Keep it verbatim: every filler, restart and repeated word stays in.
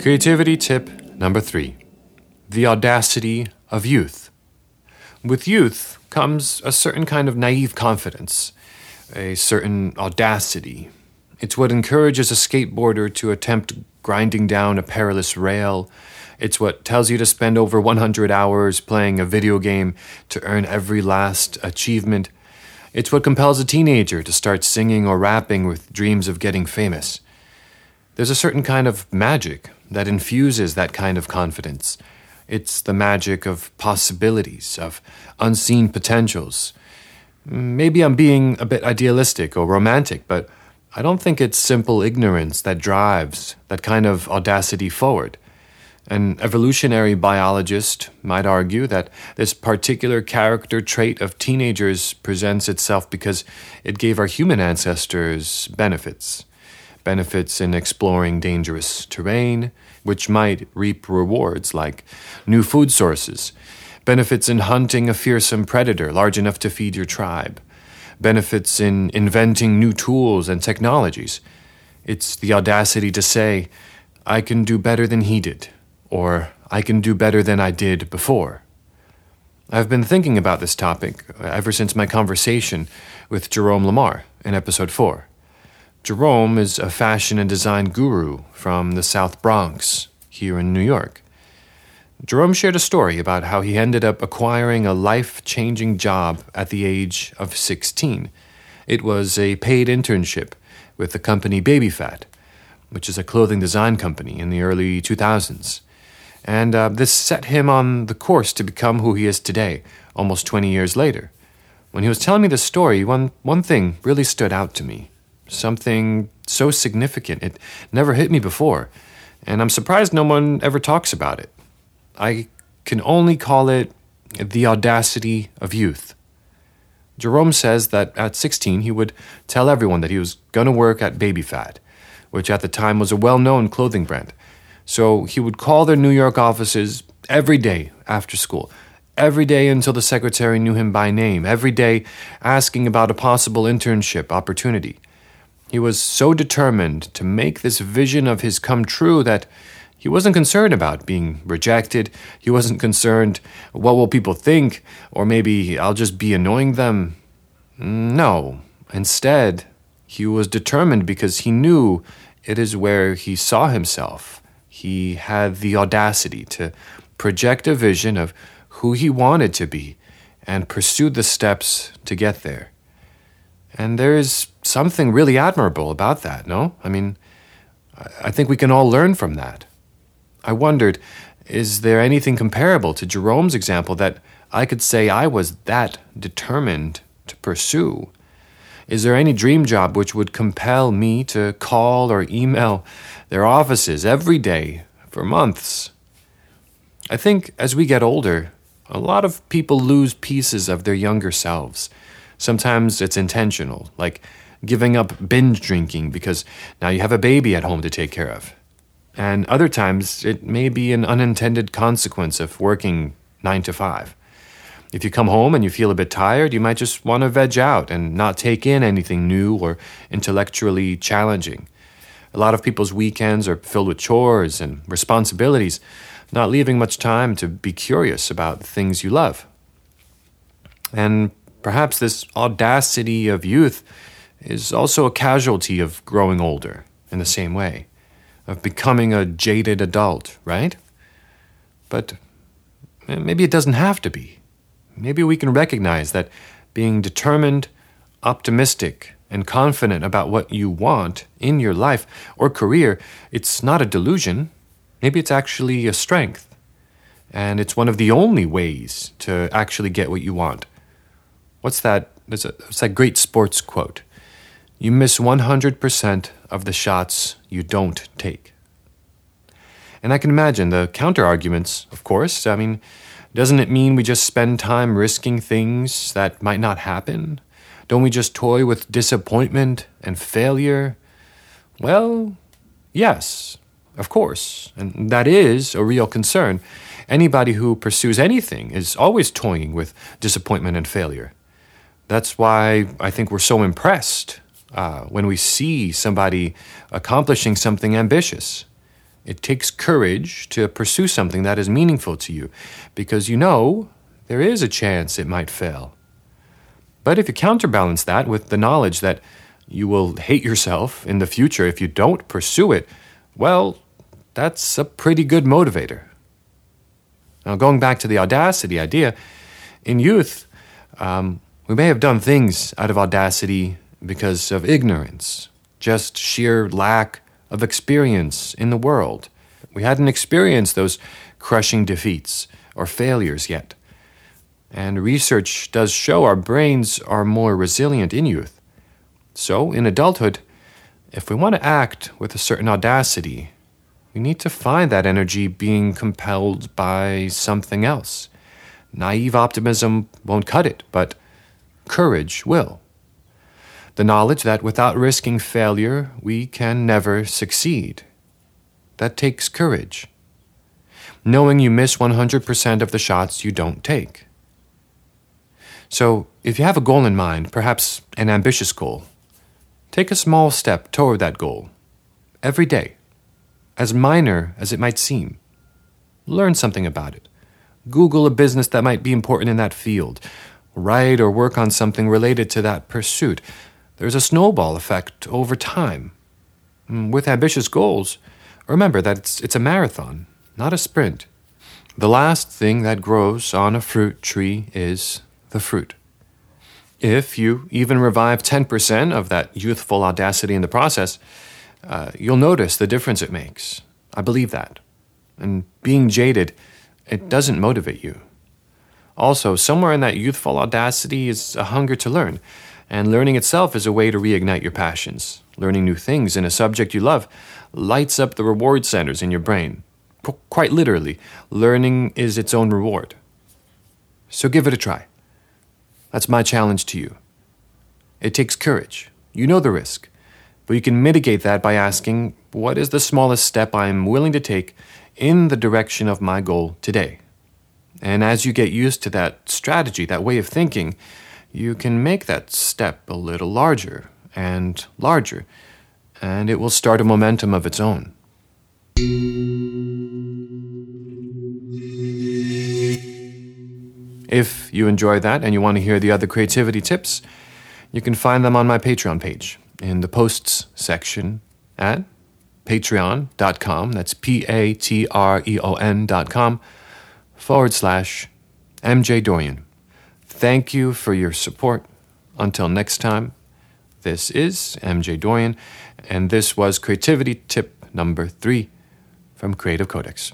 Creativity tip number three, the audacity of youth. With youth comes a certain kind of naive confidence, a certain audacity. It's what encourages a skateboarder to attempt grinding down a perilous rail. It's what tells you to spend over one hundred hours playing a video game to earn every last achievement. It's what compels a teenager to start singing or rapping with dreams of getting famous. There's a certain kind of magic that infuses that kind of confidence. It's the magic of possibilities, of unseen potentials. Maybe I'm being a bit idealistic or romantic, but I don't think it's simple ignorance that drives that kind of audacity forward. An evolutionary biologist might argue that this particular character trait of teenagers presents itself because it gave our human ancestors benefits. Benefits in exploring dangerous terrain, which might reap rewards like new food sources. Benefits in hunting a fearsome predator large enough to feed your tribe. Benefits in inventing new tools and technologies. It's the audacity to say, I can do better than he did, or I can do better than I did before. I've been thinking about this topic ever since my conversation with Jerome Lamar in episode four. Jerome is a fashion and design guru from the South Bronx here in New York. Jerome shared a story about how he ended up acquiring a life-changing job at the age of sixteen. It was a paid internship with the company Baby Phat, which is a clothing design company in the early two thousands. And uh, this set him on the course to become who he is today, almost twenty years later. When he was telling me this story, one, one thing really stood out to me. Something so significant, it never hit me before, and I'm surprised no one ever talks about it. I can only call it the audacity of youth. Jerome says that at sixteen, he would tell everyone that he was going to work at Baby Phat, which at the time was a well-known clothing brand. So he would call their New York offices every day after school, every day until the secretary knew him by name, every day asking about a possible internship opportunity. He was so determined to make this vision of his come true that he wasn't concerned about being rejected. He wasn't concerned, what will people think? Or maybe I'll just be annoying them. No. Instead, he was determined because he knew it is where he saw himself. He had the audacity to project a vision of who he wanted to be and pursued the steps to get there. And there is something really admirable about that, no? I mean, I think we can all learn from that. I wondered, is there anything comparable to Jerome's example that I could say I was that determined to pursue? Is there any dream job which would compel me to call or email their offices every day for months? I think as we get older, a lot of people lose pieces of their younger selves. Sometimes it's intentional, like giving up binge drinking because now you have a baby at home to take care of. And other times, it may be an unintended consequence of working nine to five. If you come home and you feel a bit tired, you might just want to veg out and not take in anything new or intellectually challenging. A lot of people's weekends are filled with chores and responsibilities, not leaving much time to be curious about the things you love. And perhaps this audacity of youth is also a casualty of growing older in the same way, of becoming a jaded adult, right? But maybe it doesn't have to be. Maybe we can recognize that being determined, optimistic, and confident about what you want in your life or career, it's not a delusion. Maybe it's actually a strength. And it's one of the only ways to actually get what you want. What's that? It's, a, it's that great sports quote. You miss one hundred percent of the shots you don't take. And I can imagine the counter-arguments, of course. I mean, doesn't it mean we just spend time risking things that might not happen? Don't we just toy with disappointment and failure? Well, yes, of course. And that is a real concern. Anybody who pursues anything is always toying with disappointment and failure. That's why I think we're so impressed uh, when we see somebody accomplishing something ambitious. It takes courage to pursue something that is meaningful to you, because you know there is a chance it might fail. But if you counterbalance that with the knowledge that you will hate yourself in the future if you don't pursue it, well, that's a pretty good motivator. Now, going back to the audacity idea, in youth, um, we may have done things out of audacity because of ignorance, just sheer lack of experience in the world. We hadn't experienced those crushing defeats or failures yet. And research does show our brains are more resilient in youth. So in adulthood, if we want to act with a certain audacity, we need to find that energy being compelled by something else. Naive optimism won't cut it, but courage will. The knowledge that without risking failure, we can never succeed. That takes courage. Knowing you miss one hundred percent of the shots you don't take. So, if you have a goal in mind, perhaps an ambitious goal, take a small step toward that goal every day, as minor as it might seem. Learn something about it. Google a business that might be important in that field. Write or work on something related to that pursuit. There's a snowball effect over time. With ambitious goals, remember that it's, it's a marathon, not a sprint. The last thing that grows on a fruit tree is the fruit. If you even revive ten percent of that youthful audacity in the process, uh, you'll notice the difference it makes. I believe that. And being jaded, it doesn't motivate you. Also, somewhere in that youthful audacity is a hunger to learn. And learning itself is a way to reignite your passions. Learning new things in a subject you love lights up the reward centers in your brain. Quite literally, learning is its own reward. So give it a try. That's my challenge to you. It takes courage. You know the risk. But you can mitigate that by asking, what is the smallest step I am willing to take in the direction of my goal today? And as you get used to that strategy, that way of thinking, you can make that step a little larger and larger, and it will start a momentum of its own. If you enjoy that and you want to hear the other creativity tips, you can find them on my Patreon page in the posts section at patreon dot com. That's P A T R E O N dot com forward slash M J Dorian. Thank you for your support. Until next time, this is M J Dorian, and this was Creativity Tip number three from Creative Codex.